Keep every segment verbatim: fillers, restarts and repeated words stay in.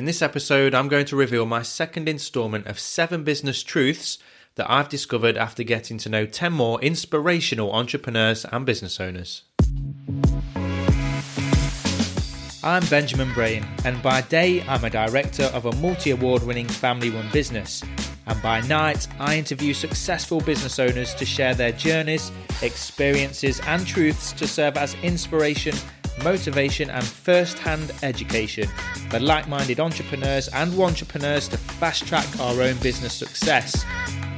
In this episode, I'm going to reveal my second installment of seven business truths that I've discovered after getting to know ten more inspirational entrepreneurs and business owners. I'm Benjamin Brain, and by day I'm a director of a multi-award winning family-run business. And by night, I interview successful business owners to share their journeys, experiences and truths to serve as inspiration, motivation and first-hand education for like-minded entrepreneurs and entrepreneurs to fast-track our own business success.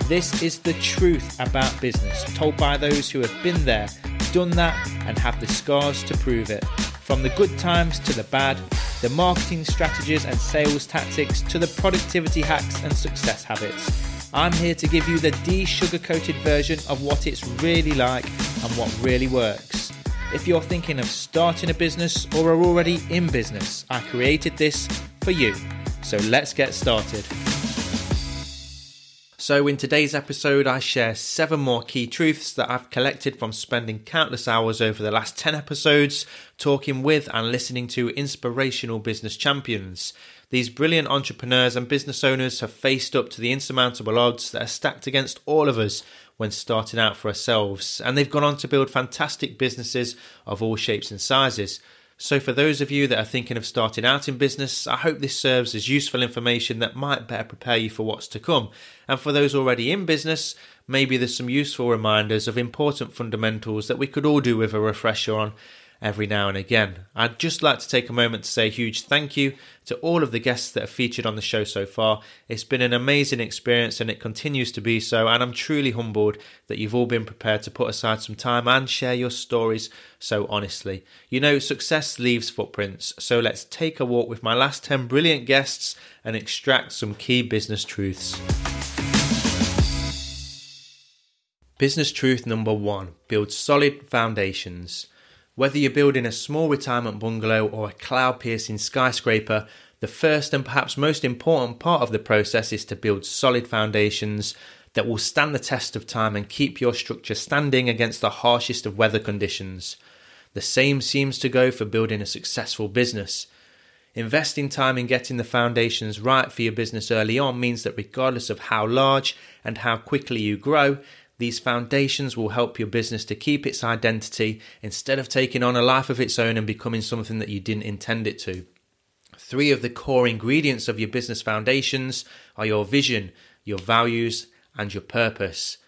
This is the truth about business, told by those who have been there, done that and have the scars to prove it. From the good times to the bad, the marketing strategies and sales tactics to the productivity hacks and success habits. I'm here to give you the de-sugar-coated version of what it's really like and what really works. If you're thinking of starting a business or are already in business, I created this for you. So let's get started. So in today's episode, I share seven more key truths that I've collected from spending countless hours over the last ten episodes talking with and listening to inspirational business champions. These brilliant entrepreneurs and business owners have faced up to the insurmountable odds that are stacked against all of us when starting out for ourselves, and they've gone on to build fantastic businesses of all shapes and sizes. So for those of you that are thinking of starting out in business, I hope this serves as useful information that might better prepare you for what's to come. And for those already in business, maybe there's some useful reminders of important fundamentals that we could all do with a refresher on every now and again. I'd just like to take a moment to say a huge thank you to all of the guests that have featured on the show so far. It's been an amazing experience and it continues to be so, and I'm truly humbled that you've all been prepared to put aside some time and share your stories so honestly. You know, success leaves footprints, so let's take a walk with my last ten brilliant guests and extract some key business truths. Business truth number one, build solid foundations. Whether you're building a small retirement bungalow or a cloud-piercing skyscraper, the first and perhaps most important part of the process is to build solid foundations that will stand the test of time and keep your structure standing against the harshest of weather conditions. The same seems to go for building a successful business. Investing time in getting the foundations right for your business early on means that regardless of how large and how quickly you grow, these foundations will help your business to keep its identity instead of taking on a life of its own and becoming something that you didn't intend it to. Three of the core ingredients of your business foundations are your vision, your values, and your purpose.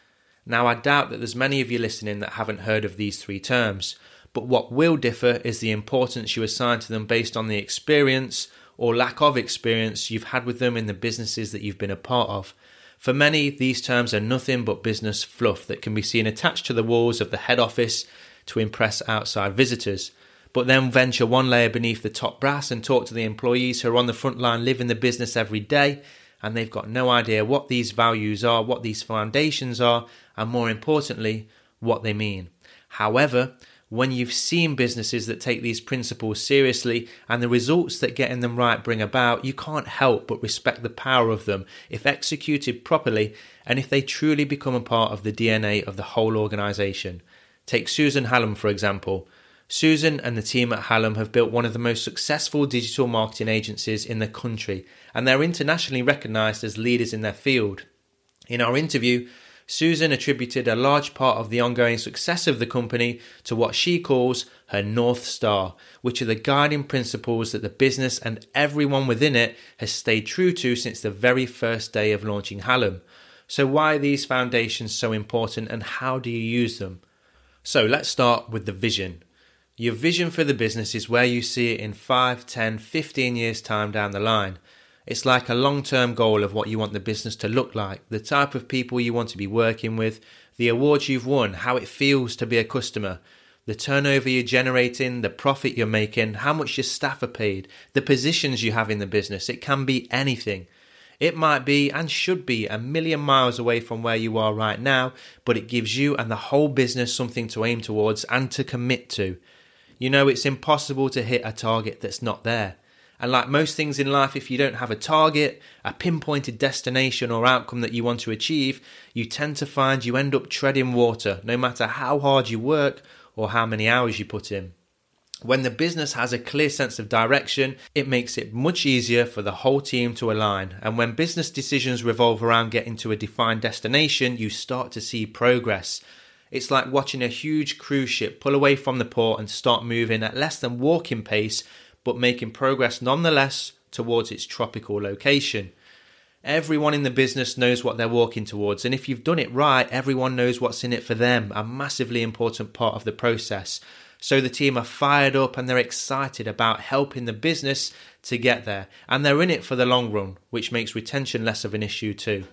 Now, I doubt that there's many of you listening that haven't heard of these three terms, but what will differ is the importance you assign to them based on the experience or lack of experience you've had with them in the businesses that you've been a part of. For many, these terms are nothing but business fluff that can be seen attached to the walls of the head office to impress outside visitors, but then venture one layer beneath the top brass and talk to the employees who are on the front line living the business every day, and they've got no idea what these values are, what these foundations are, and more importantly, what they mean. However, when you've seen businesses that take these principles seriously and the results that getting them right bring about, you can't help but respect the power of them if executed properly and if they truly become a part of the D N A of the whole organisation. Take Susan Hallam, for example. Susan and the team at Hallam have built one of the most successful digital marketing agencies in the country, and they're internationally recognised as leaders in their field. In our interview, Susan attributed a large part of the ongoing success of the company to what she calls her North Star, which are the guiding principles that the business and everyone within it has stayed true to since the very first day of launching Hallam. So why are these foundations so important and how do you use them? So let's start with the vision. Your vision for the business is where you see it in five, ten, fifteen years time down the line. It's like a long-term goal of what you want the business to look like, the type of people you want to be working with, the awards you've won, how it feels to be a customer, the turnover you're generating, the profit you're making, how much your staff are paid, the positions you have in the business. It can be anything. It might be and should be a million miles away from where you are right now, but it gives you and the whole business something to aim towards and to commit to. You know, it's impossible to hit a target that's not there. And like most things in life, if you don't have a target, a pinpointed destination or outcome that you want to achieve, you tend to find you end up treading water, no matter how hard you work or how many hours you put in. When the business has a clear sense of direction, it makes it much easier for the whole team to align. And when business decisions revolve around getting to a defined destination, you start to see progress. It's like watching a huge cruise ship pull away from the port and start moving at less than walking pace, but making progress nonetheless towards its tropical location. Everyone in the business knows what they're walking towards, and if you've done it right, everyone knows what's in it for them, a massively important part of the process. So the team are fired up and they're excited about helping the business to get there, and they're in it for the long run, which makes retention less of an issue too.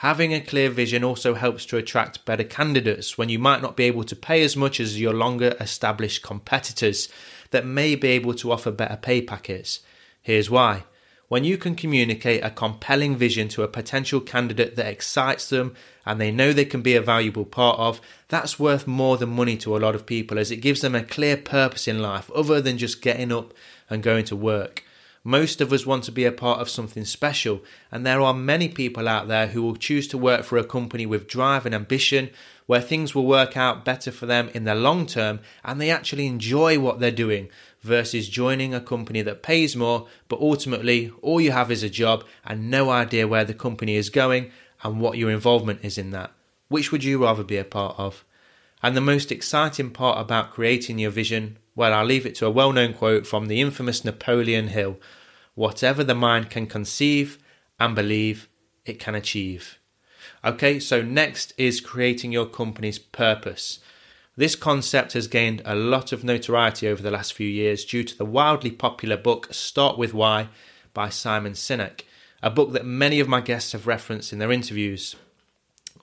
Having a clear vision also helps to attract better candidates when you might not be able to pay as much as your longer established competitors that may be able to offer better pay packets. Here's why. When you can communicate a compelling vision to a potential candidate that excites them and they know they can be a valuable part of, that's worth more than money to a lot of people, as it gives them a clear purpose in life other than just getting up and going to work. Most of us want to be a part of something special, and there are many people out there who will choose to work for a company with drive and ambition, where things will work out better for them in the long term and they actually enjoy what they're doing, versus joining a company that pays more, but ultimately all you have is a job and no idea where the company is going and what your involvement is in that. Which would you rather be a part of? And the most exciting part about creating your vision, well, I'll leave it to a well-known quote from the infamous Napoleon Hill: "Whatever the mind can conceive and believe, it can achieve." Okay, so next is creating your company's purpose. This concept has gained a lot of notoriety over the last few years due to the wildly popular book Start With Why by Simon Sinek, a book that many of my guests have referenced in their interviews.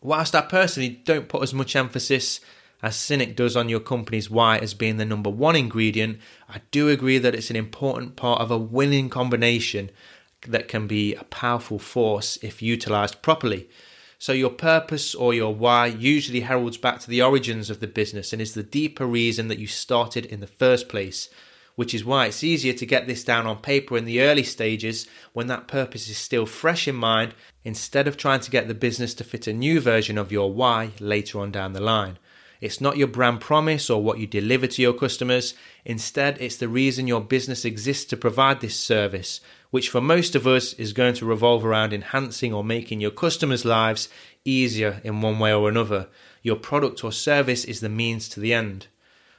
Whilst I personally don't put as much emphasis as Sinek does on your company's why as being the number one ingredient, I do agree that it's an important part of a winning combination that can be a powerful force if utilised properly. So your purpose, or your why, usually heralds back to the origins of the business and is the deeper reason that you started in the first place, which is why it's easier to get this down on paper in the early stages when that purpose is still fresh in mind, instead of trying to get the business to fit a new version of your why later on down the line. It's not your brand promise or what you deliver to your customers. Instead, it's the reason your business exists to provide this service, which for most of us is going to revolve around enhancing or making your customers' lives easier in one way or another. Your product or service is the means to the end.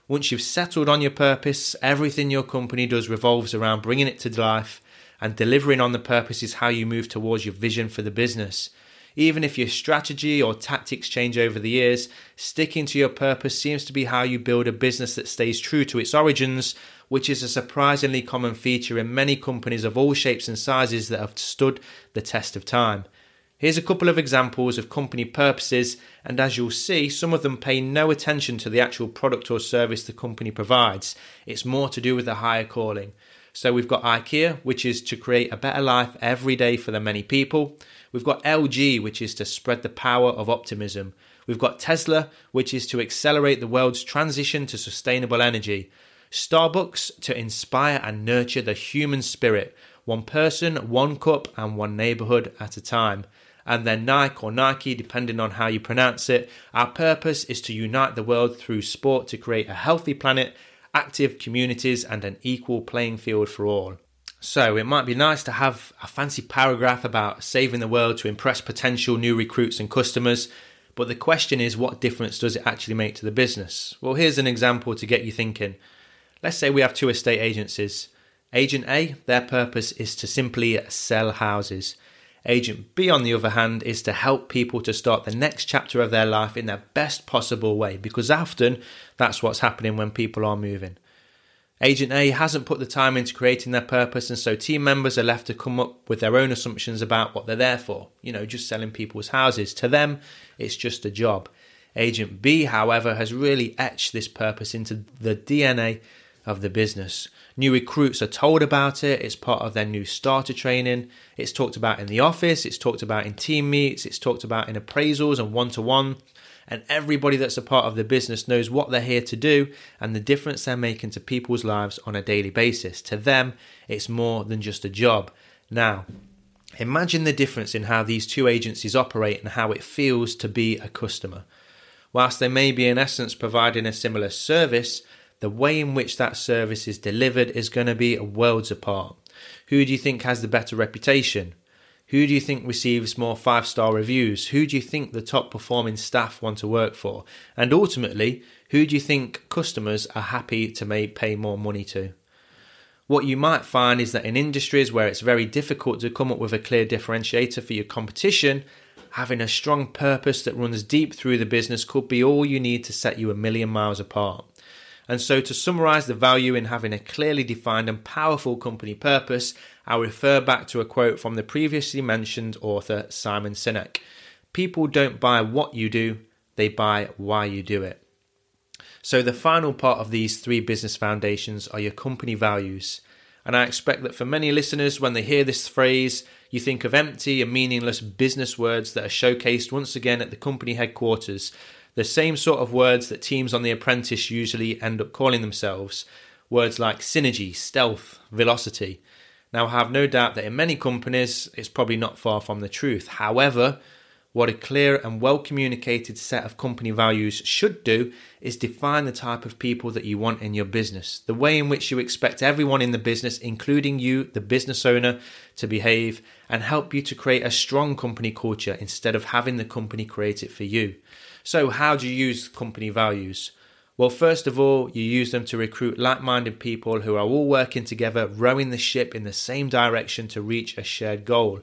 Once you've settled on your purpose, everything your company does revolves around bringing it to life, and delivering on the purpose is how you move towards your vision for the business. Even if your strategy or tactics change over the years, sticking to your purpose seems to be how you build a business that stays true to its origins, which is a surprisingly common feature in many companies of all shapes and sizes that have stood the test of time. Here's a couple of examples of company purposes, and as you'll see, some of them pay no attention to the actual product or service the company provides. It's more to do with the higher calling. So we've got IKEA, which is to create a better life every day for the many people. We've got L G, which is to spread the power of optimism. We've got Tesla, which is to accelerate the world's transition to sustainable energy. Starbucks, to inspire and nurture the human spirit, one person, one cup, and one neighborhood at a time. And then Nike, or Nike, depending on how you pronounce it. Our purpose is to unite the world through sport to create a healthy planet, active communities, and an equal playing field for all. So it might be nice to have a fancy paragraph about saving the world to impress potential new recruits and customers, but the question is, what difference does it actually make to the business? Well, here's an example to get you thinking. Let's say we have two estate agencies. Agent A, their purpose is to simply sell houses. Agent B, on the other hand, is to help people to start the next chapter of their life in their best possible way, because often that's what's happening when people are moving. Agent A hasn't put the time into creating their purpose, and so team members are left to come up with their own assumptions about what they're there for. You know, just selling people's houses. To them, it's just a job. Agent B, however, has really etched this purpose into the D N A of the business. New recruits are told about it. It's part of their new starter training. It's talked about in the office. It's talked about in team meets. It's talked about in appraisals and one-to-one. And everybody that's a part of the business knows what they're here to do and the difference they're making to people's lives on a daily basis. To them, it's more than just a job. Now, imagine the difference in how these two agencies operate and how it feels to be a customer. Whilst they may be in essence providing a similar service, the way in which that service is delivered is going to be worlds apart. Who do you think has the better reputation? Who do you think receives more five-star reviews? Who do you think the top-performing staff want to work for? And ultimately, who do you think customers are happy to make, pay more money to? What you might find is that in industries where it's very difficult to come up with a clear differentiator for your competition, having a strong purpose that runs deep through the business could be all you need to set you a million miles apart. And so to summarise the value in having a clearly defined and powerful company purpose, I refer back to a quote from the previously mentioned author Simon Sinek. People don't buy what you do, they buy why you do it. So the final part of these three business foundations are your company values. And I expect that for many listeners, when they hear this phrase, you think of empty and meaningless business words that are showcased once again at the company headquarters. The same sort of words that teams on The Apprentice usually end up calling themselves. Words like synergy, stealth, velocity. Now, I have no doubt that in many companies, it's probably not far from the truth. However, what a clear and well-communicated set of company values should do is define the type of people that you want in your business. The way in which you expect everyone in the business, including you, the business owner, to behave and help you to create a strong company culture instead of having the company create it for you. So how do you use company values? Well, first of all, you use them to recruit like-minded people who are all working together, rowing the ship in the same direction to reach a shared goal.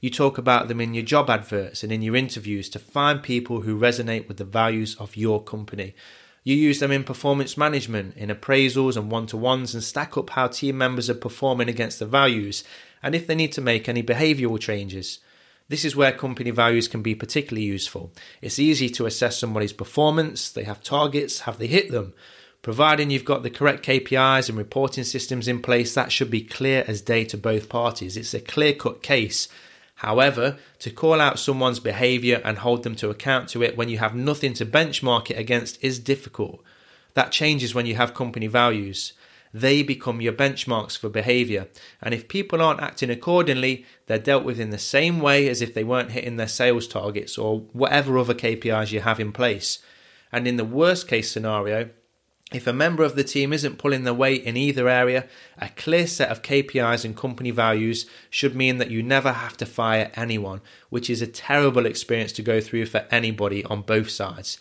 You talk about them in your job adverts and in your interviews to find people who resonate with the values of your company. You use them in performance management, in appraisals and one-to-ones, and stack up how team members are performing against the values and if they need to make any behavioural changes. This is where company values can be particularly useful. It's easy to assess somebody's performance. They have targets. Have they hit them? Providing you've got the correct K P Is and reporting systems in place, that should be clear as day to both parties. It's a clear-cut case. However, to call out someone's behaviour and hold them to account to it when you have nothing to benchmark it against is difficult. That changes when you have company values. They become your benchmarks for behaviour, and if people aren't acting accordingly, they're dealt with in the same way as if they weren't hitting their sales targets or whatever other K P Is you have in place. And in the worst case scenario, if a member of the team isn't pulling their weight in either area, a clear set of K P Is and company values should mean that you never have to fire anyone, which is a terrible experience to go through for anybody on both sides.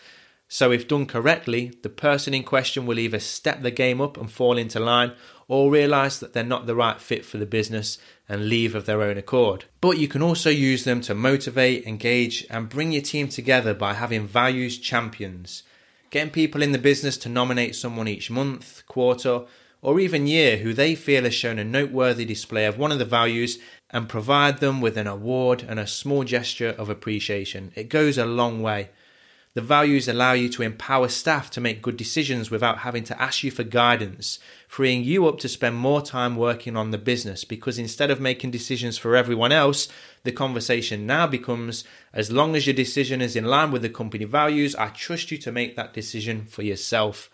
So if done correctly, the person in question will either step the game up and fall into line or realise that they're not the right fit for the business and leave of their own accord. But you can also use them to motivate, engage and bring your team together by having values champions. Getting people in the business to nominate someone each month, quarter or even year who they feel has shown a noteworthy display of one of the values and provide them with an award and a small gesture of appreciation. It goes a long way. The values allow you to empower staff to make good decisions without having to ask you for guidance, freeing you up to spend more time working on the business because instead of making decisions for everyone else, the conversation now becomes, as long as your decision is in line with the company values, I trust you to make that decision for yourself.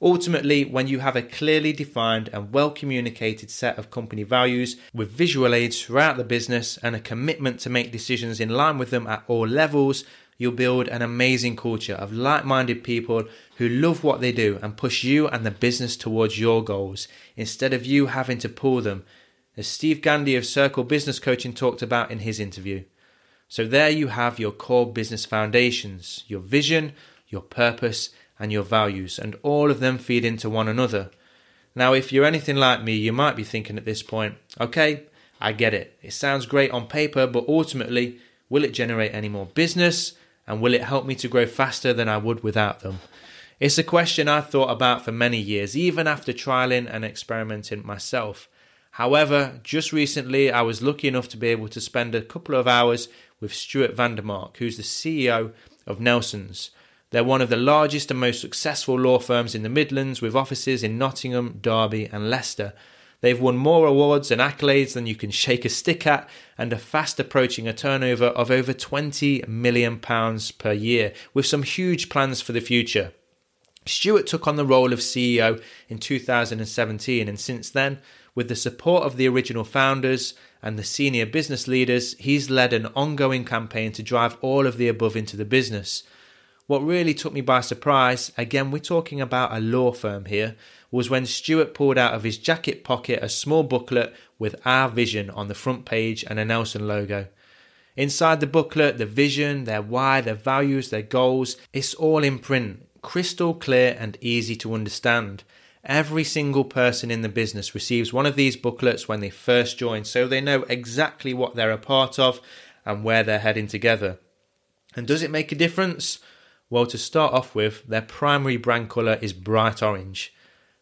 Ultimately, when you have a clearly defined and well-communicated set of company values with visual aids throughout the business and a commitment to make decisions in line with them at all levels, you'll build an amazing culture of like-minded people who love what they do and push you and the business towards your goals instead of you having to pull them, as Steve Gandhi of Circle Business Coaching talked about in his interview. So there you have your core business foundations, your vision, your purpose and your values, and all of them feed into one another. Now, if you're anything like me, you might be thinking at this point, okay, I get it. It sounds great on paper, but ultimately, will it generate any more business? And will it help me to grow faster than I would without them? It's a question I've thought about for many years, even after trialing and experimenting myself. However, just recently, I was lucky enough to be able to spend a couple of hours with Stuart Vandermark, who's the C E O of Nelson's. They're one of the largest and most successful law firms in the Midlands, with offices in Nottingham, Derby and Leicester. They've won more awards and accolades than you can shake a stick at and are fast approaching a turnover of over twenty million pounds per year, with some huge plans for the future. Stuart took on the role of C E O in two thousand seventeen, and since then, with the support of the original founders and the senior business leaders, he's led an ongoing campaign to drive all of the above into the business. What really took me by surprise, again, we're talking about a law firm here, was when Stuart pulled out of his jacket pocket a small booklet with our vision on the front page and a Nelson logo. Inside the booklet, the vision, their why, their values, their goals, it's all in print, crystal clear and easy to understand. Every single person in the business receives one of these booklets when they first join, so they know exactly what they're a part of and where they're heading together. And does it make a difference? Well, to start off with, their primary brand colour is bright orange.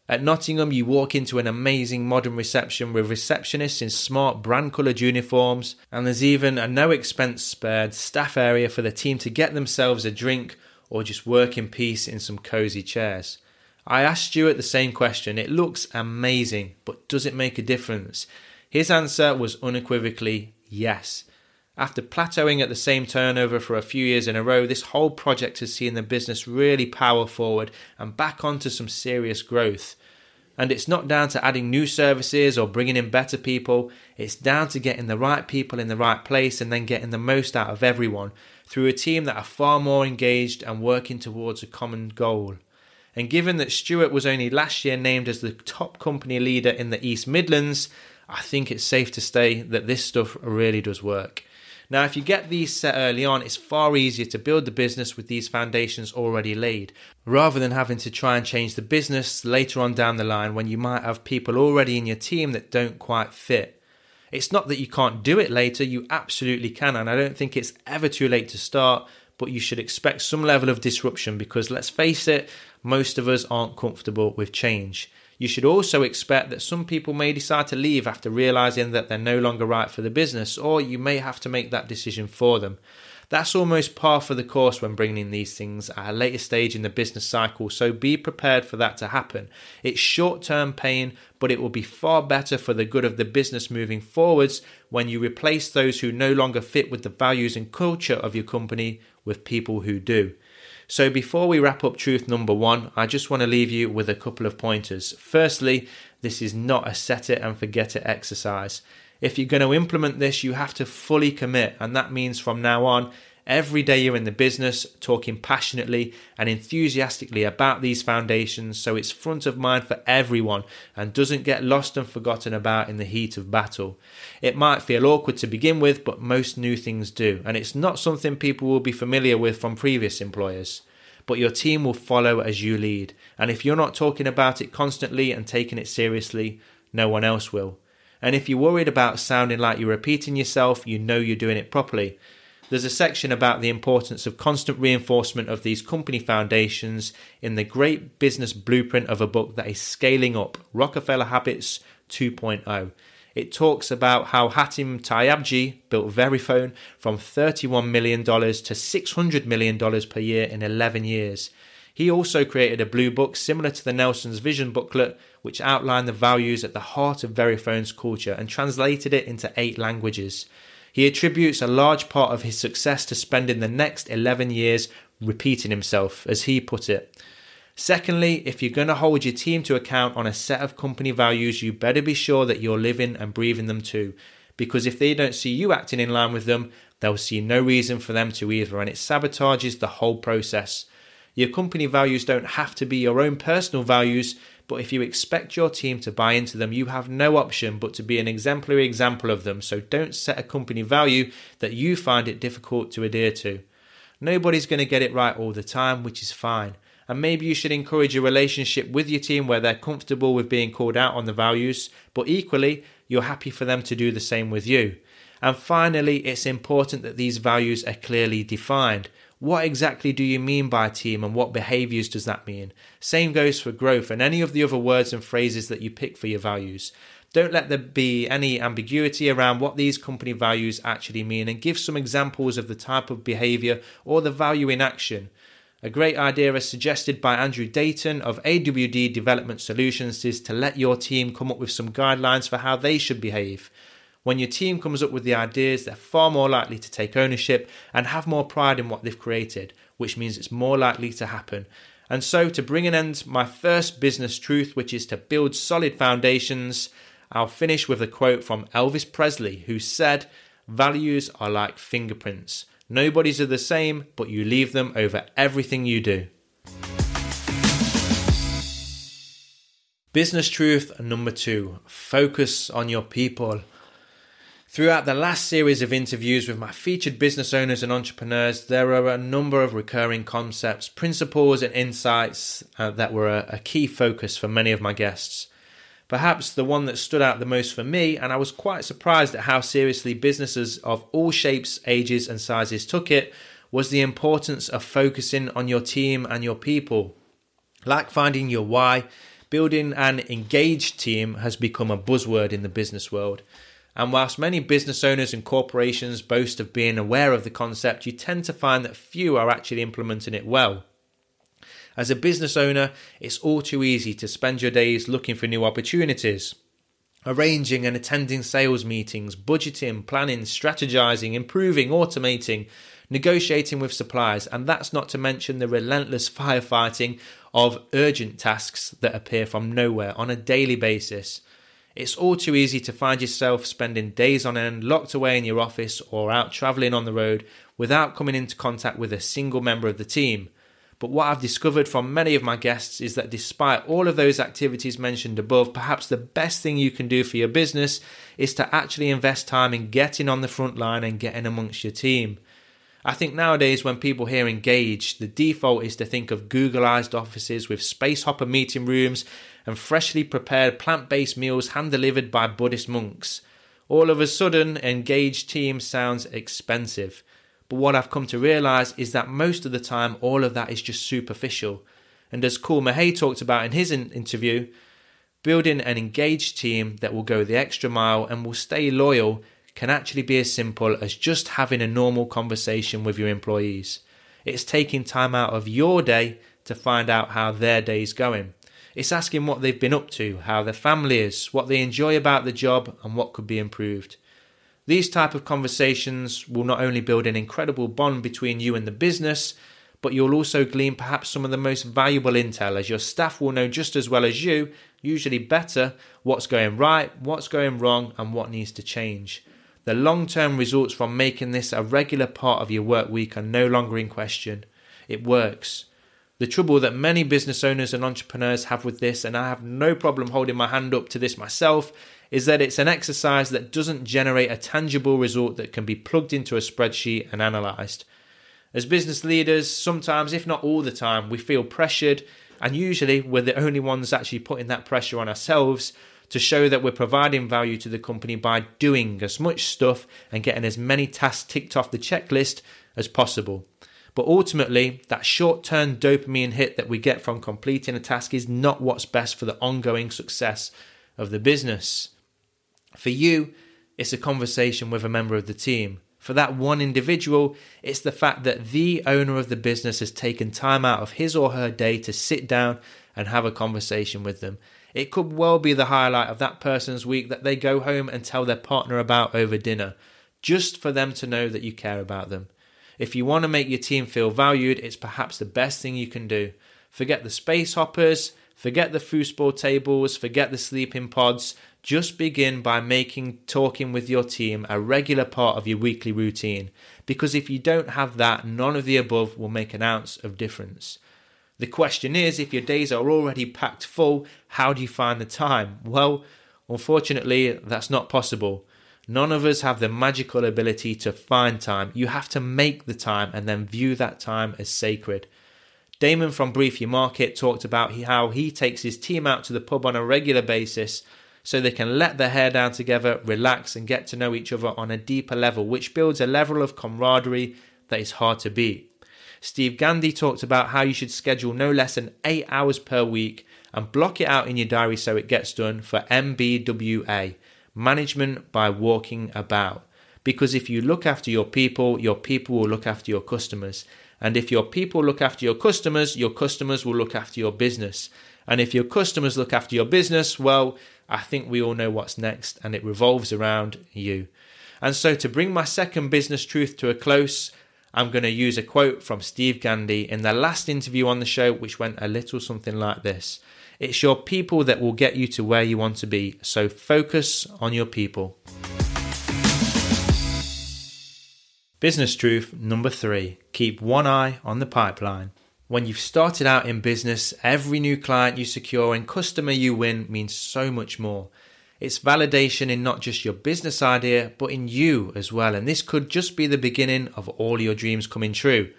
At Nottingham, you walk into an amazing modern reception with receptionists in smart brand-coloured uniforms, and there's even a no-expense-spared staff area for the team to get themselves a drink or just work in peace in some cosy chairs. I asked Stuart the same question. It looks amazing, but does it make a difference? His answer was unequivocally yes. After plateauing at the same turnover for a few years in a row, this whole project has seen the business really power forward and back onto some serious growth. And it's not down to adding new services or bringing in better people. It's down to getting the right people in the right place and then getting the most out of everyone through a team that are far more engaged and working towards a common goal. And given that Stuart was only last year named as the top company leader in the East Midlands, I think it's safe to say that this stuff really does work. Now, if you get these set early on, it's far easier to build the business with these foundations already laid, rather than having to try and change the business later on down the line when you might have people already in your team that don't quite fit. It's not that you can't do it later, you absolutely can, and I don't think it's ever too late to start, but you should expect some level of disruption because, let's face it, most of us aren't comfortable with change. You should also expect that some people may decide to leave after realising that they're no longer right for the business, or you may have to make that decision for them. That's almost par for the course when bringing in these things at a later stage in the business cycle, so be prepared for that to happen. It's short-term pain, but it will be far better for the good of the business moving forwards when you replace those who no longer fit with the values and culture of your company with people who do. So before we wrap up truth number one, I just want to leave you with a couple of pointers. Firstly, this is not a set it and forget it exercise. If you're going to implement this, you have to fully commit, and that means from now on, every day you're in the business, talking passionately and enthusiastically about these foundations so it's front of mind for everyone and doesn't get lost and forgotten about in the heat of battle. It might feel awkward to begin with, but most new things do, and it's not something people will be familiar with from previous employers. But your team will follow as you lead, and if you're not talking about it constantly and taking it seriously, no one else will. And if you're worried about sounding like you're repeating yourself, you know you're doing it properly. There's a section about the importance of constant reinforcement of these company foundations in the great business blueprint of a book that is scaling up, Rockefeller Habits two point oh. It talks about how Hatim Tayabji built Verifone from thirty-one million dollars to six hundred million dollars per year in eleven years. He also created a blue book similar to the Nelson's Vision booklet, which outlined the values at the heart of Verifone's culture and translated it into eight languages. He attributes a large part of his success to spending the next eleven years repeating himself, as he put it. Secondly, if you're going to hold your team to account on a set of company values, you better be sure that you're living and breathing them too, because if they don't see you acting in line with them, they'll see no reason for them to either, and it sabotages the whole process. Your company values don't have to be your own personal values, but if you expect your team to buy into them, you have no option but to be an exemplary example of them. So don't set a company value that you find it difficult to adhere to. Nobody's going to get it right all the time, which is fine. And maybe you should encourage a relationship with your team where they're comfortable with being called out on the values, but equally, you're happy for them to do the same with you. And finally, it's important that these values are clearly defined. What exactly do you mean by team and what behaviours does that mean? Same goes for growth and any of the other words and phrases that you pick for your values. Don't let there be any ambiguity around what these company values actually mean and give some examples of the type of behaviour or the value in action. A great idea as suggested by Andrew Dayton of A W D Development Solutions is to let your team come up with some guidelines for how they should behave. When your team comes up with the ideas, they're far more likely to take ownership and have more pride in what they've created, which means it's more likely to happen. And so to bring an end to my first business truth, which is to build solid foundations, I'll finish with a quote from Elvis Presley, who said, "Values are like fingerprints. Nobody's are the same, but you leave them over everything you do. Business truth number two, focus on your people. Throughout the last series of interviews with my featured business owners and entrepreneurs, there are a number of recurring concepts, principles, and insights uh, that were a, a key focus for many of my guests. Perhaps the one that stood out the most for me, and I was quite surprised at how seriously businesses of all shapes, ages, and sizes took it, was the importance of focusing on your team and your people. Like finding your why, building an engaged team has become a buzzword in the business world. And whilst many business owners and corporations boast of being aware of the concept, you tend to find that few are actually implementing it well. As a business owner, it's all too easy to spend your days looking for new opportunities, arranging and attending sales meetings, budgeting, planning, strategizing, improving, automating, negotiating with suppliers, and that's not to mention the relentless firefighting of urgent tasks that appear from nowhere on a daily basis. It's all too easy to find yourself spending days on end locked away in your office or out travelling on the road without coming into contact with a single member of the team. But what I've discovered from many of my guests is that despite all of those activities mentioned above, perhaps the best thing you can do for your business is to actually invest time in getting on the front line and getting amongst your team. I think nowadays when people hear engaged, the default is to think of Google-ized offices with space hopper meeting rooms and freshly prepared plant-based meals hand-delivered by Buddhist monks. All of a sudden, engaged team sounds expensive. But what I've come to realise is that most of the time, all of that is just superficial. And as Kool Mahay talked about in his in- interview, building an engaged team that will go the extra mile and will stay loyal can actually be as simple as just having a normal conversation with your employees. It's taking time out of your day to find out how their day's going. It's asking what they've been up to, how their family is, what they enjoy about the job, and what could be improved. These type of conversations will not only build an incredible bond between you and the business, but you'll also glean perhaps some of the most valuable intel, as your staff will know just as well as you, usually better, what's going right, what's going wrong, and what needs to change. The long-term results from making this a regular part of your work week are no longer in question. It works. The trouble that many business owners and entrepreneurs have with this, and I have no problem holding my hand up to this myself, is that it's an exercise that doesn't generate a tangible result that can be plugged into a spreadsheet and analysed. As business leaders, sometimes, if not all the time, we feel pressured, and usually we're the only ones actually putting that pressure on ourselves to show that we're providing value to the company by doing as much stuff and getting as many tasks ticked off the checklist as possible. But ultimately, that short-term dopamine hit that we get from completing a task is not what's best for the ongoing success of the business. For you, it's a conversation with a member of the team. For that one individual, it's the fact that the owner of the business has taken time out of his or her day to sit down and have a conversation with them. It could well be the highlight of that person's week that they go home and tell their partner about over dinner, just for them to know that you care about them. If you want to make your team feel valued, it's perhaps the best thing you can do. Forget the space hoppers, forget the foosball tables, forget the sleeping pods. Just begin by making talking with your team a regular part of your weekly routine. Because if you don't have that, none of the above will make an ounce of difference. The question is, if your days are already packed full, how do you find the time? Well, unfortunately, that's not possible. None of us have the magical ability to find time. You have to make the time and then view that time as sacred. Damon from Brief Your Market talked about how he takes his team out to the pub on a regular basis so they can let their hair down together, relax, and get to know each other on a deeper level, which builds a level of camaraderie that is hard to beat. Steve Gandhi talked about how you should schedule no less than eight hours per week and block it out in your diary so it gets done for M B W A. Management by walking about. Because if you look after your people, your people will look after your customers. And if your people look after your customers, your customers will look after your business. And if your customers look after your business, well, I think we all know what's next, and it revolves around you. And so to bring my second business truth to a close, I'm going to use a quote from Steve Gandhi in the last interview on the show, which went a little something like this. It's your people that will get you to where you want to be, so focus on your people. Business truth number three, keep one eye on the pipeline. When you've started out in business, every new client you secure and customer you win means so much more. It's validation in not just your business idea, but in you as well. And this could just be the beginning of all your dreams coming true.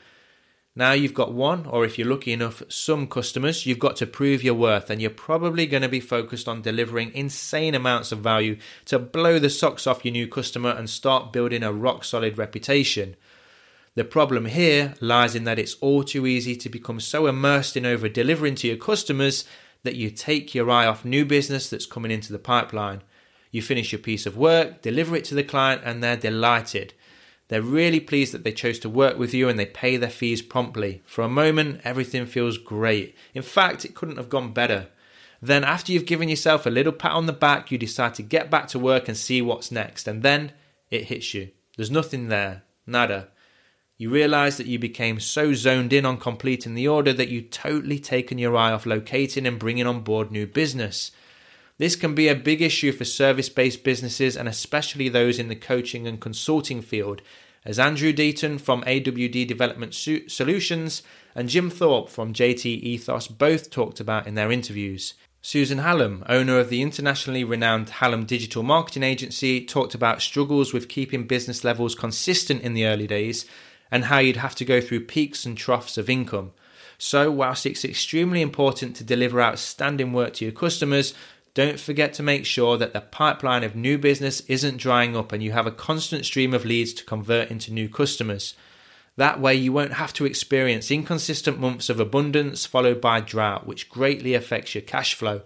Now you've got one, or if you're lucky enough, some customers, you've got to prove your worth, and you're probably going to be focused on delivering insane amounts of value to blow the socks off your new customer and start building a rock-solid reputation. The problem here lies in that it's all too easy to become so immersed in over-delivering to your customers that you take your eye off new business that's coming into the pipeline. You finish your piece of work, deliver it to the client, and they're delighted. They're really pleased that they chose to work with you and they pay their fees promptly. For a moment, everything feels great. In fact, it couldn't have gone better. Then after you've given yourself a little pat on the back, you decide to get back to work and see what's next. And then it hits you. There's nothing there. Nada. You realise that you became so zoned in on completing the order that you've totally taken your eye off locating and bringing on board new business. This can be a big issue for service-based businesses and especially those in the coaching and consulting field, as Andrew Dayton from A W D Development Solutions and Jim Thorpe from J T Ethos both talked about in their interviews. Susan Hallam, owner of the internationally renowned Hallam Digital Marketing Agency, talked about struggles with keeping business levels consistent in the early days and how you'd have to go through peaks and troughs of income. So whilst it's extremely important to deliver outstanding work to your customers, don't forget to make sure that the pipeline of new business isn't drying up and you have a constant stream of leads to convert into new customers. That way you won't have to experience inconsistent months of abundance followed by drought, which greatly affects your cash flow.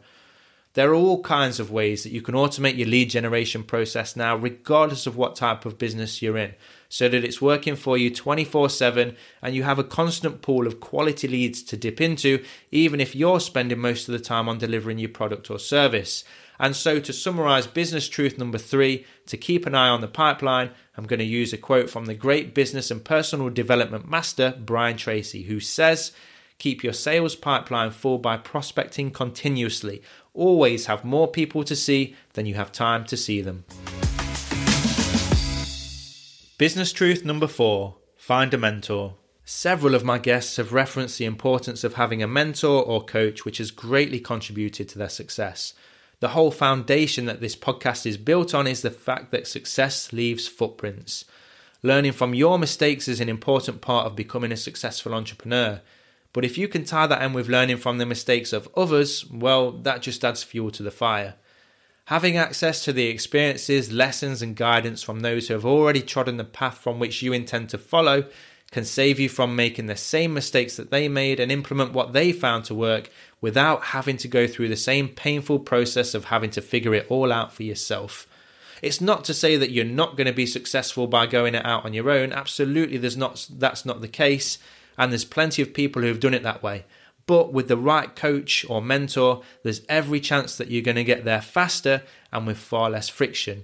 There are all kinds of ways that you can automate your lead generation process now, regardless of what type of business you're in, so that it's working for you twenty-four seven and you have a constant pool of quality leads to dip into, even if you're spending most of the time on delivering your product or service. And so to summarize business truth number three, to keep an eye on the pipeline, I'm going to use a quote from the great business and personal development master, Brian Tracy, who says, "Keep your sales pipeline full by prospecting continuously. Always have more people to see than you have time to see them." Business truth number four, find a mentor. Several of my guests have referenced the importance of having a mentor or coach, which has greatly contributed to their success. The whole foundation that this podcast is built on is the fact that success leaves footprints. Learning from your mistakes is an important part of becoming a successful entrepreneur. But if you can tie that in with learning from the mistakes of others, well, that just adds fuel to the fire. Having access to the experiences, lessons and guidance from those who have already trodden the path from which you intend to follow can save you from making the same mistakes that they made and implement what they found to work without having to go through the same painful process of having to figure it all out for yourself. It's not to say that you're not going to be successful by going it out on your own. Absolutely, there's not, that's not the case. And there's plenty of people who have done it that way. But with the right coach or mentor, there's every chance that you're going to get there faster and with far less friction.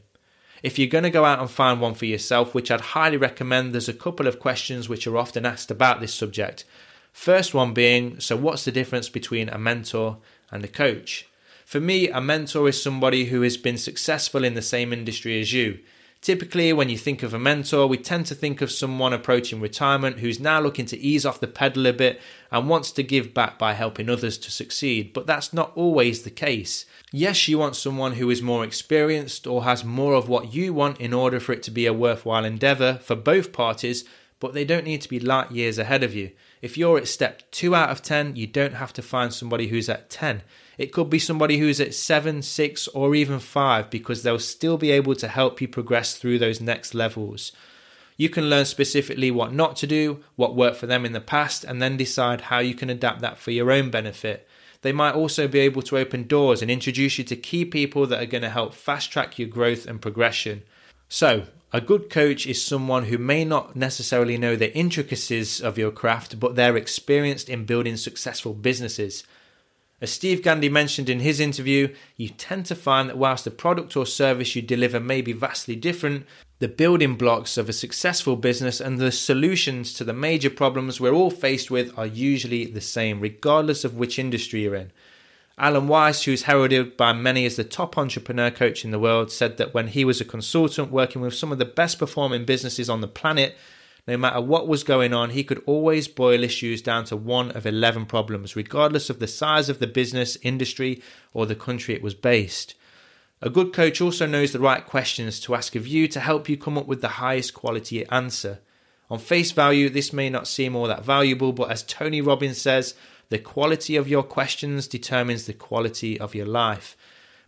If you're going to go out and find one for yourself, which I'd highly recommend, there's a couple of questions which are often asked about this subject. First one being, so what's the difference between a mentor and a coach? For me, a mentor is somebody who has been successful in the same industry as you. Typically, when you think of a mentor, we tend to think of someone approaching retirement who's now looking to ease off the pedal a bit and wants to give back by helping others to succeed, but that's not always the case. Yes, you want someone who is more experienced or has more of what you want in order for it to be a worthwhile endeavour for both parties, but they don't need to be light years ahead of you. If you're at step two out of ten, you don't have to find somebody who's at ten. It could be somebody who's at seven, six, or even five, because they'll still be able to help you progress through those next levels. You can learn specifically what not to do, what worked for them in the past, and then decide how you can adapt that for your own benefit. They might also be able to open doors and introduce you to key people that are going to help fast track your growth and progression. So, a good coach is someone who may not necessarily know the intricacies of your craft, but they're experienced in building successful businesses. As Steve Gandhi mentioned in his interview, you tend to find that whilst the product or service you deliver may be vastly different, the building blocks of a successful business and the solutions to the major problems we're all faced with are usually the same, regardless of which industry you're in. Alan Weiss, who's heralded by many as the top entrepreneur coach in the world, said that when he was a consultant working with some of the best performing businesses on the planet, No matter what was going on, he could always boil issues down to one of eleven problems, regardless of the size of the business, industry, or the country it was based. A good coach also knows the right questions to ask of you to help you come up with the highest quality answer. On face value, this may not seem all that valuable, but as Tony Robbins says, the quality of your questions determines the quality of your life.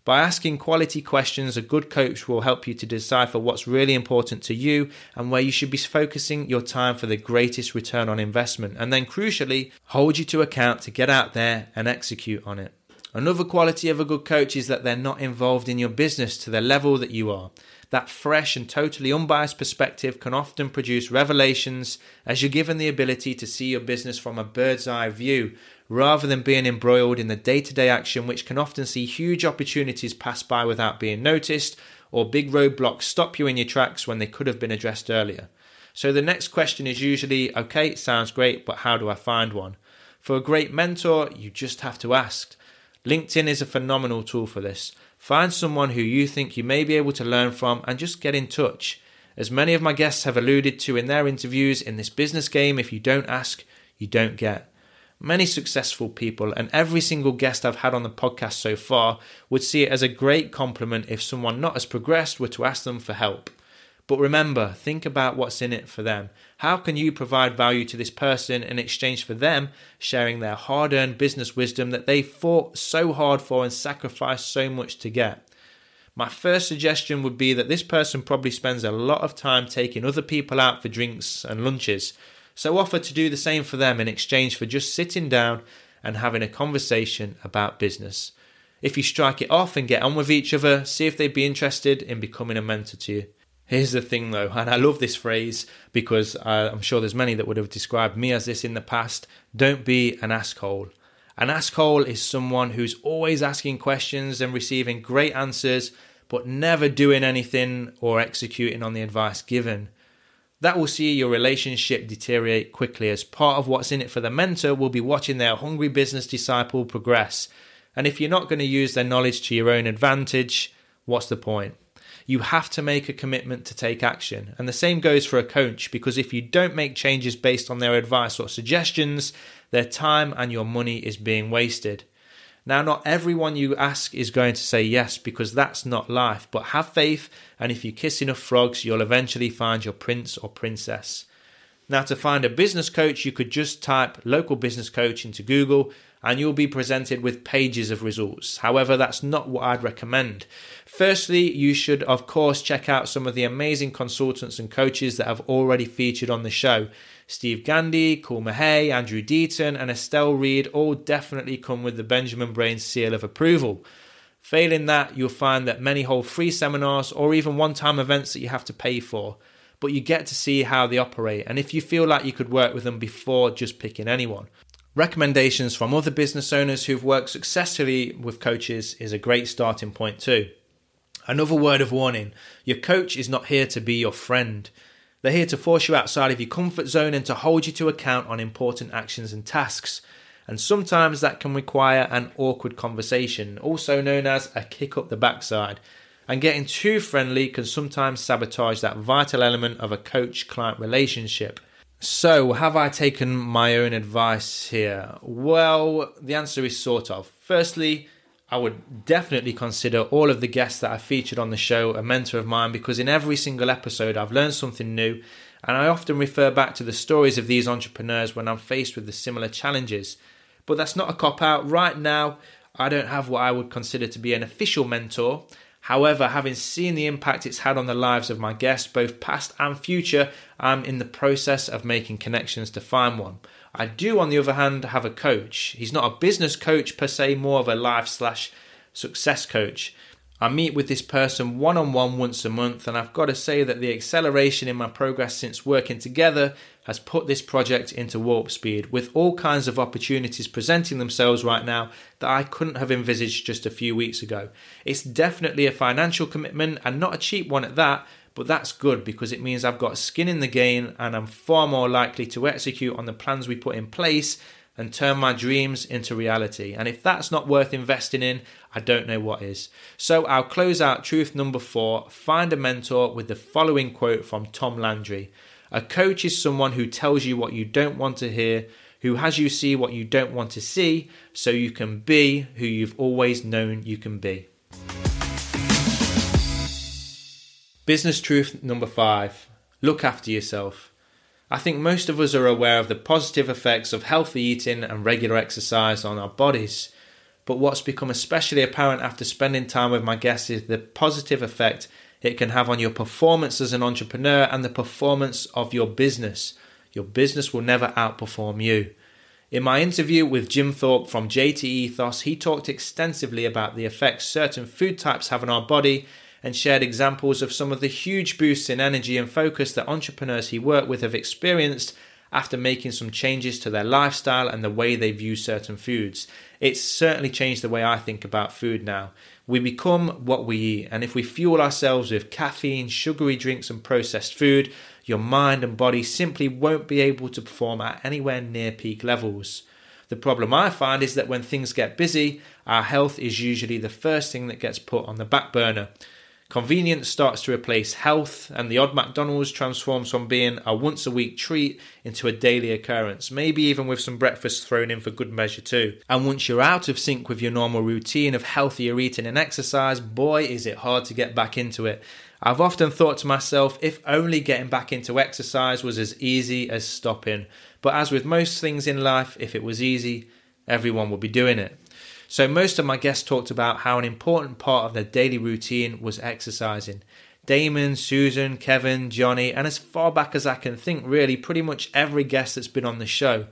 By asking quality questions, a good coach will help you to decipher what's really important to you and where you should be focusing your time for the greatest return on investment, and then crucially, hold you to account to get out there and execute on it. Another quality of a good coach is that they're not involved in your business to the level that you are. That fresh and totally unbiased perspective can often produce revelations as you're given the ability to see your business from a bird's eye view, rather than being embroiled in the day-to-day action, which can often see huge opportunities pass by without being noticed, or big roadblocks stop you in your tracks when they could have been addressed earlier. So the next question is usually, okay, it sounds great, but how do I find one? For a great mentor, you just have to ask. LinkedIn is a phenomenal tool for this. Find someone who you think you may be able to learn from and just get in touch. As many of my guests have alluded to in their interviews, in this business game, if you don't ask, you don't get. Many successful people, and every single guest I've had on the podcast so far, would see it as a great compliment if someone not as progressed were to ask them for help. But remember, think about what's in it for them. How can you provide value to this person in exchange for them sharing their hard-earned business wisdom that they fought so hard for and sacrificed so much to get? My first suggestion would be that this person probably spends a lot of time taking other people out for drinks and lunches. So offer to do the same for them in exchange for just sitting down and having a conversation about business. If you strike it off and get on with each other, see if they'd be interested in becoming a mentor to you. Here's the thing though, and I love this phrase because I'm sure there's many that would have described me as this in the past. Don't be an asshole. An asshole is someone who's always asking questions and receiving great answers, but never doing anything or executing on the advice given. That will see your relationship deteriorate quickly, as part of what's in it for the mentor will be watching their hungry business disciple progress. And if you're not going to use their knowledge to your own advantage, what's the point? You have to make a commitment to take action. And the same goes for a coach, because if you don't make changes based on their advice or suggestions, their time and your money is being wasted. Now, not everyone you ask is going to say yes, because that's not life, but have faith, and if you kiss enough frogs, you'll eventually find your prince or princess. Now, to find a business coach, you could just type local business coach into Google and you'll be presented with pages of results. However, that's not what I'd recommend. Firstly, you should, of course, check out some of the amazing consultants and coaches that have already featured on the show. Steve Gandhi, Kool Mahay, Andrew Dayton, and Estelle Reed all definitely come with the Benjamin Brain seal of approval. Failing that, you'll find that many hold free seminars or even one-time events that you have to pay for, but you get to see how they operate and if you feel like you could work with them before just picking anyone. Recommendations from other business owners who've worked successfully with coaches is a great starting point too. Another word of warning, your coach is not here to be your friend. They're here to force you outside of your comfort zone and to hold you to account on important actions and tasks. And sometimes that can require an awkward conversation, also known as a kick up the backside. And getting too friendly can sometimes sabotage that vital element of a coach-client relationship. So, have I taken my own advice here? Well, the answer is sort of. Firstly, I would definitely consider all of the guests that I featured on the show a mentor of mine, because in every single episode I've learned something new, and I often refer back to the stories of these entrepreneurs when I'm faced with the similar challenges. But that's not a cop-out. Right now, I don't have what I would consider to be an official mentor. However, having seen the impact it's had on the lives of my guests, both past and future, I'm in the process of making connections to find one. I do, on the other hand, have a coach. He's not a business coach per se, more of a life slash success coach. I meet with this person one-on-one once a month, and I've got to say that the acceleration in my progress since working together has put this project into warp speed, with all kinds of opportunities presenting themselves right now that I couldn't have envisaged just a few weeks ago. It's definitely a financial commitment, and not a cheap one at that, but that's good because it means I've got skin in the game and I'm far more likely to execute on the plans we put in place and turn my dreams into reality. And if that's not worth investing in, I don't know what is. So I'll close out truth number four, find a mentor, with the following quote from Tom Landry. A coach is someone who tells you what you don't want to hear, who has you see what you don't want to see, so you can be who you've always known you can be. Business truth number five, look after yourself. I think most of us are aware of the positive effects of healthy eating and regular exercise on our bodies, but what's become especially apparent after spending time with my guests is the positive effect it can have on your performance as an entrepreneur and the performance of your business. Your business will never outperform you. In my interview with Jim Thorpe from J T Ethos, he talked extensively about the effects certain food types have on our body and shared examples of some of the huge boosts in energy and focus that entrepreneurs he worked with have experienced after making some changes to their lifestyle and the way they view certain foods. It's certainly changed the way I think about food now. We become what we eat, and if we fuel ourselves with caffeine, sugary drinks and processed food, your mind and body simply won't be able to perform at anywhere near peak levels. The problem I find is that when things get busy, our health is usually the first thing that gets put on the back burner. Convenience starts to replace health, and the odd McDonald's transforms from being a once-a-week treat into a daily occurrence, maybe even with some breakfast thrown in for good measure too. And once you're out of sync with your normal routine of healthier eating and exercise, boy, is it hard to get back into it. I've often thought to myself, if only getting back into exercise was as easy as stopping. But as with most things in life, if it was easy, everyone would be doing it. So most of my guests talked about how an important part of their daily routine was exercising. Damon, Susan, Kevin, Johnny, and as far back as I can think, really, pretty much every guest that's been on the show.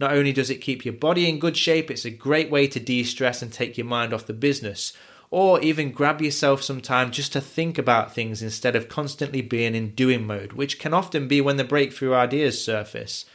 Not only does it keep your body in good shape, it's a great way to de-stress and take your mind off the business. Or even grab yourself some time just to think about things instead of constantly being in doing mode, which can often be when the breakthrough ideas surface.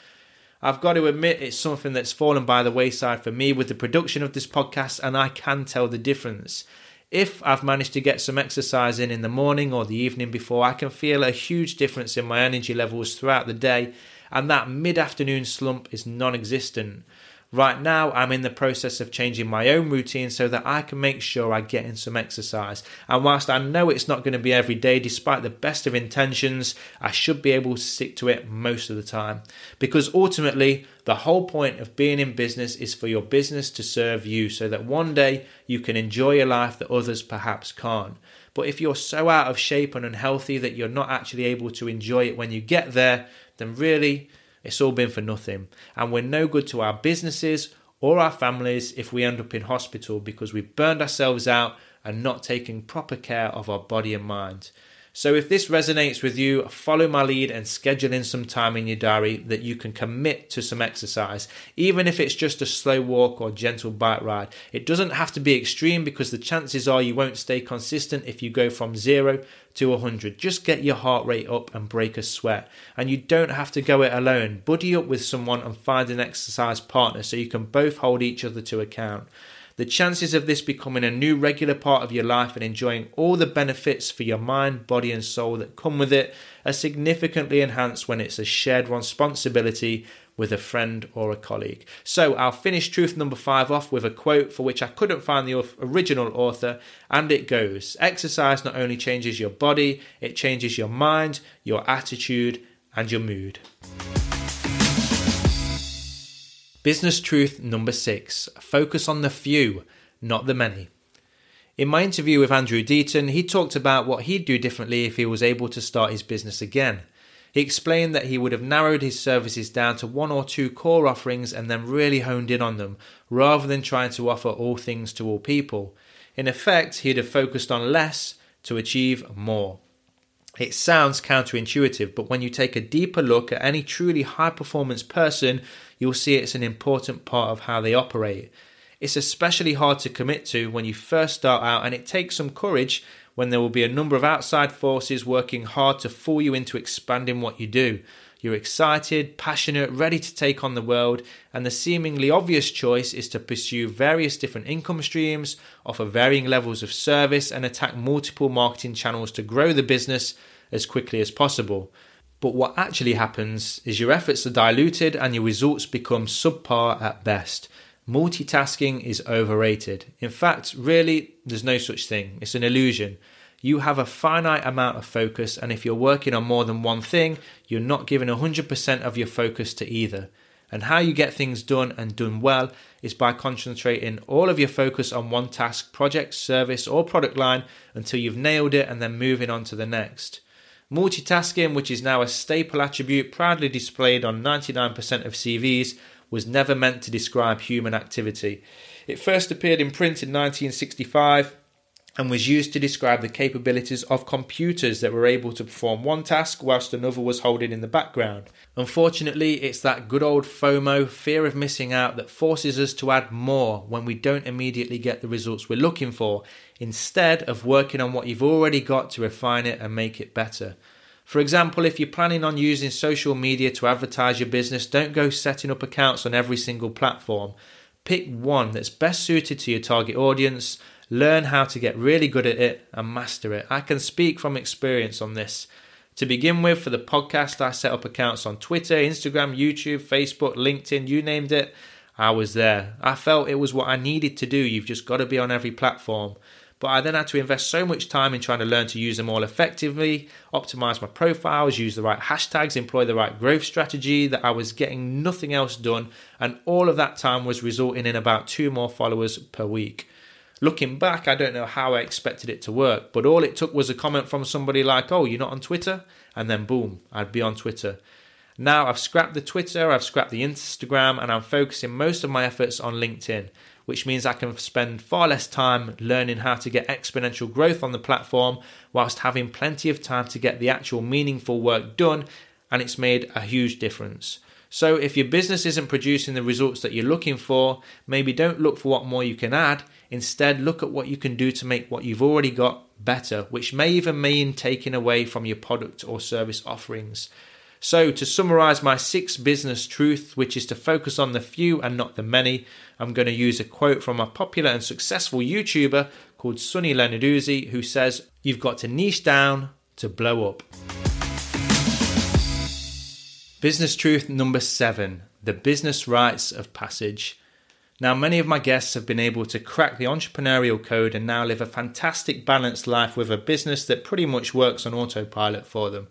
I've got to admit it's something that's fallen by the wayside for me with the production of this podcast, and I can tell the difference. If I've managed to get some exercise in in the morning or the evening before, I can feel a huge difference in my energy levels throughout the day, and that mid-afternoon slump is non-existent. Right now, I'm in the process of changing my own routine so that I can make sure I get in some exercise. And whilst I know it's not going to be every day, despite the best of intentions, I should be able to stick to it most of the time. Because ultimately, the whole point of being in business is for your business to serve you so that one day you can enjoy your life that others perhaps can't. But if you're so out of shape and unhealthy that you're not actually able to enjoy it when you get there, then really, it's all been for nothing, and we're no good to our businesses or our families if we end up in hospital because we've burned ourselves out and not taking proper care of our body and mind. So if this resonates with you, follow my lead and schedule in some time in your diary that you can commit to some exercise, even if it's just a slow walk or gentle bike ride. It doesn't have to be extreme because the chances are you won't stay consistent if you go from zero to one hundred. Just get your heart rate up and break a sweat. And you don't have to go it alone. Buddy up with someone and find an exercise partner so you can both hold each other to account. The chances of this becoming a new regular part of your life and enjoying all the benefits for your mind, body and soul that come with it are significantly enhanced when it's a shared responsibility with a friend or a colleague. So I'll finish truth number five off with a quote for which I couldn't find the original author, and it goes, "Exercise not only changes your body, it changes your mind, your attitude and your mood." Business truth number six, focus on the few, not the many. In my interview with Andrew Dayton, he talked about what he'd do differently if he was able to start his business again. He explained that he would have narrowed his services down to one or two core offerings and then really honed in on them, rather than trying to offer all things to all people. In effect, he'd have focused on less to achieve more. It sounds counterintuitive, but when you take a deeper look at any truly high-performance person, you'll see it's an important part of how they operate. It's especially hard to commit to when you first start out, and it takes some courage when there will be a number of outside forces working hard to fool you into expanding what you do. You're excited, passionate, ready to take on the world, and the seemingly obvious choice is to pursue various different income streams, offer varying levels of service, and attack multiple marketing channels to grow the business as quickly as possible. But what actually happens is your efforts are diluted and your results become subpar at best. Multitasking is overrated. In fact, really, there's no such thing. It's an illusion. you have a finite amount of focus, and if you're working on more than one thing, you're not giving one hundred percent of your focus to either. And how you get things done and done well is by concentrating all of your focus on one task, project, service, or product line until you've nailed it, and then moving on to the next. Multitasking, which is now a staple attribute proudly displayed on ninety-nine percent of C Vs, was never meant to describe human activity. It first appeared in print in nineteen sixty-five and was used to describe the capabilities of computers that were able to perform one task whilst another was holding in the background. Unfortunately, it's that good old FOMO, fear of missing out, that forces us to add more when we don't immediately get the results we're looking for, instead of working on what you've already got to refine it and make it better. For example, if you're planning on using social media to advertise your business, don't go setting up accounts on every single platform. Pick one that's best suited to your target audience, learn how to get really good at it, and master it. I can speak from experience on this. To begin with, for the podcast, I set up accounts on Twitter, Instagram, YouTube, Facebook, LinkedIn, you named it, I was there. I felt it was what I needed to do. You've just got to be on every platform. But I then had to invest so much time in trying to learn to use them all effectively, optimize my profiles, use the right hashtags, employ the right growth strategy, that I was getting nothing else done, and all of that time was resulting in about two more followers per week. Looking back, I don't know how I expected it to work, but all it took was a comment from somebody like, "Oh, you're not on Twitter?" And then boom, I'd be on Twitter. Now I've scrapped the Twitter, I've scrapped the Instagram, and I'm focusing most of my efforts on LinkedIn, which means I can spend far less time learning how to get exponential growth on the platform whilst having plenty of time to get the actual meaningful work done, and it's made a huge difference. So if your business isn't producing the results that you're looking for, maybe don't look for what more you can add. Instead, look at what you can do to make what you've already got better, which may even mean taking away from your product or service offerings. So to summarize my sixth business truth, which is to focus on the few and not the many, I'm going to use a quote from a popular and successful YouTuber called Sunny Lenarduzzi, who says, "You've got to niche down to blow up." Business truth number seven, the business rites of passage. Now, many of my guests have been able to crack the entrepreneurial code and now live a fantastic balanced life with a business that pretty much works on autopilot for them.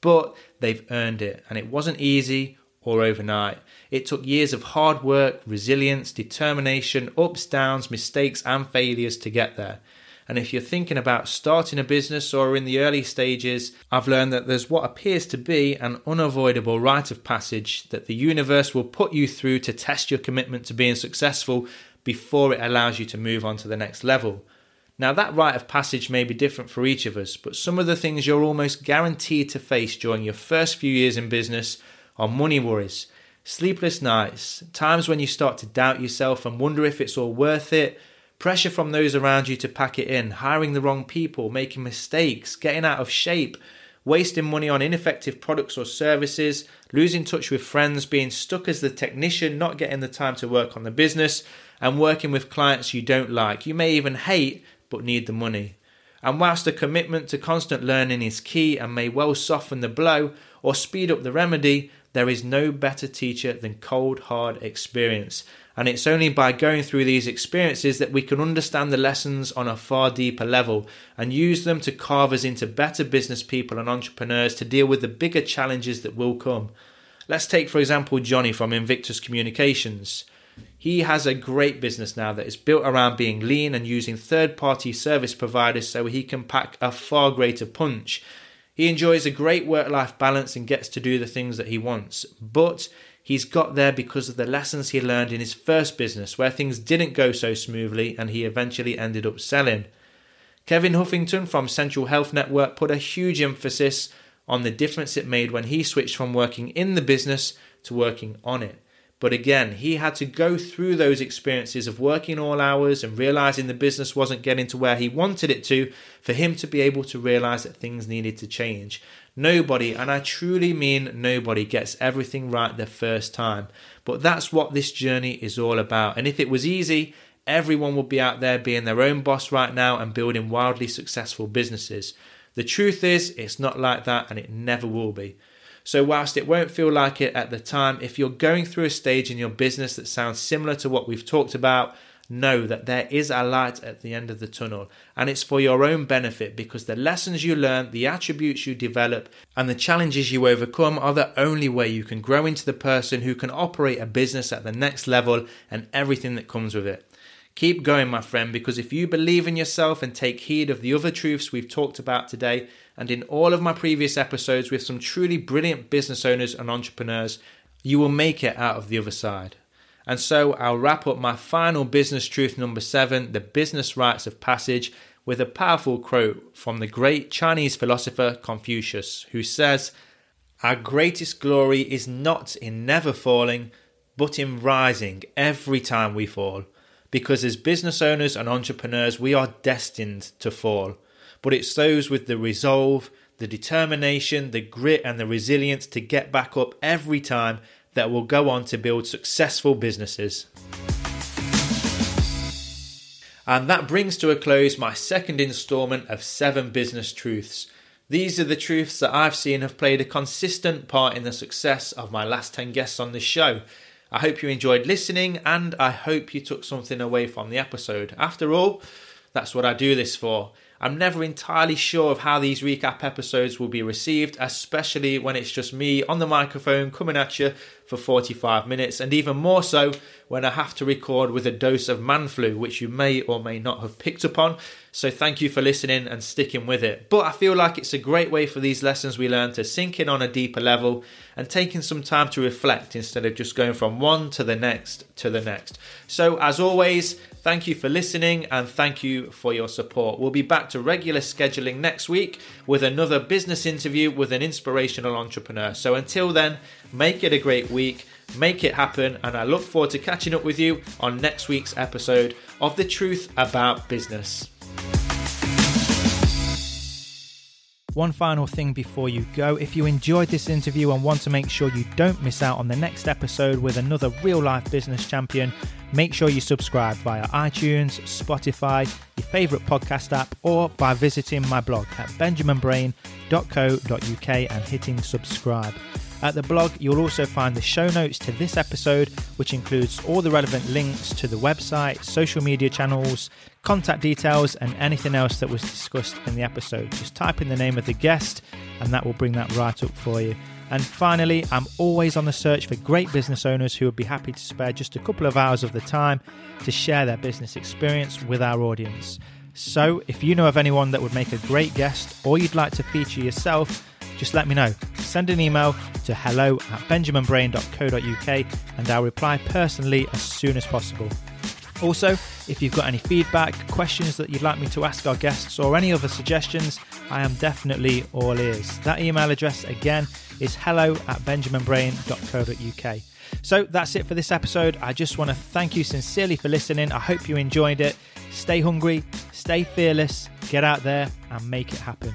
But they've earned it, and it wasn't easy or overnight. It took years of hard work, resilience, determination, ups, downs, mistakes, and failures to get there. And if you're thinking about starting a business or in the early stages, I've learned that there's what appears to be an unavoidable rite of passage that the universe will put you through to test your commitment to being successful before it allows you to move on to the next level. Now, that rite of passage may be different for each of us, but some of the things you're almost guaranteed to face during your first few years in business are money worries, sleepless nights, times when you start to doubt yourself and wonder if it's all worth it, pressure from those around you to pack it in, hiring the wrong people, making mistakes, getting out of shape, wasting money on ineffective products or services, losing touch with friends, being stuck as the technician, not getting the time to work on the business, and working with clients you don't like. You may even hate, but need the money. And whilst a commitment to constant learning is key and may well soften the blow or speed up the remedy, there is no better teacher than cold, hard experience. And it's only by going through these experiences that we can understand the lessons on a far deeper level and use them to carve us into better business people and entrepreneurs to deal with the bigger challenges that will come. Let's take, for example, Johnny from Invictus Communications. He has a great business now that is built around being lean and using third-party service providers so he can pack a far greater punch. He enjoys a great work-life balance and gets to do the things that he wants. But he's got there because of the lessons he learned in his first business, where things didn't go so smoothly and he eventually ended up selling. Kevin Huffington from Central Health Network put a huge emphasis on the difference it made when he switched from working in the business to working on it. But again, he had to go through those experiences of working all hours and realizing the business wasn't getting to where he wanted it to for him to be able to realize that things needed to change. Nobody, and I truly mean nobody, gets everything right the first time. But that's what this journey is all about. And if it was easy, everyone would be out there being their own boss right now and building wildly successful businesses. The truth is, it's not like that, and it never will be. So whilst it won't feel like it at the time, if you're going through a stage in your business that sounds similar to what we've talked about, know that there is a light at the end of the tunnel, and it's for your own benefit, because the lessons you learn, the attributes you develop, and the challenges you overcome are the only way you can grow into the person who can operate a business at the next level and everything that comes with it. Keep going, my friend, because if you believe in yourself and take heed of the other truths we've talked about today, and in all of my previous episodes with some truly brilliant business owners and entrepreneurs, you will make it out of the other side. And so I'll wrap up my final business truth number seven, the business rites of passage, with a powerful quote from the great Chinese philosopher Confucius, who says, "Our greatest glory is not in never falling, but in rising every time we fall." Because as business owners and entrepreneurs, we are destined to fall. But it's those with the resolve, the determination, the grit and the resilience to get back up every time that will go on to build successful businesses. And that brings to a close my second installment of Seven Business Truths. These are the truths that I've seen have played a consistent part in the success of my last ten guests on this show. I hope you enjoyed listening, and I hope you took something away from the episode. After all, that's what I do this for. I'm never entirely sure of how these recap episodes will be received, especially when it's just me on the microphone coming at you for forty-five minutes, and even more so when I have to record with a dose of man flu, which you may or may not have picked up on. So thank you for listening and sticking with it. But I feel like it's a great way for these lessons we learn to sink in on a deeper level and taking some time to reflect instead of just going from one to the next to the next. So as always, thank you for listening and thank you for your support. We'll be back to regular scheduling next week with another business interview with an inspirational entrepreneur. So until then, make it a great week, make it happen, and I look forward to catching up with you on next week's episode of The Truth About Business. One final thing before you go, if you enjoyed this interview and want to make sure you don't miss out on the next episode with another real-life business champion, make sure you subscribe via iTunes, Spotify, your favourite podcast app, or by visiting my blog at benjamin brain dot co dot u k and hitting subscribe. At the blog, you'll also find the show notes to this episode, which includes all the relevant links to the website, social media channels, contact details, and anything else that was discussed in the episode. Just type in the name of the guest, and that will bring that right up for you. And finally, I'm always on the search for great business owners who would be happy to spare just a couple of hours of the time to share their business experience with our audience. So if you know of anyone that would make a great guest, or you'd like to feature yourself, just let me know. Send an email to hello at benjamin brain dot co dot u k and I'll reply personally as soon as possible. Also, if you've got any feedback, questions that you'd like me to ask our guests, or any other suggestions, I am definitely all ears. That email address again is hello at benjamin brain dot co dot u k. So that's it for this episode. I just want to thank you sincerely for listening. I hope you enjoyed it. Stay hungry, stay fearless, get out there and make it happen.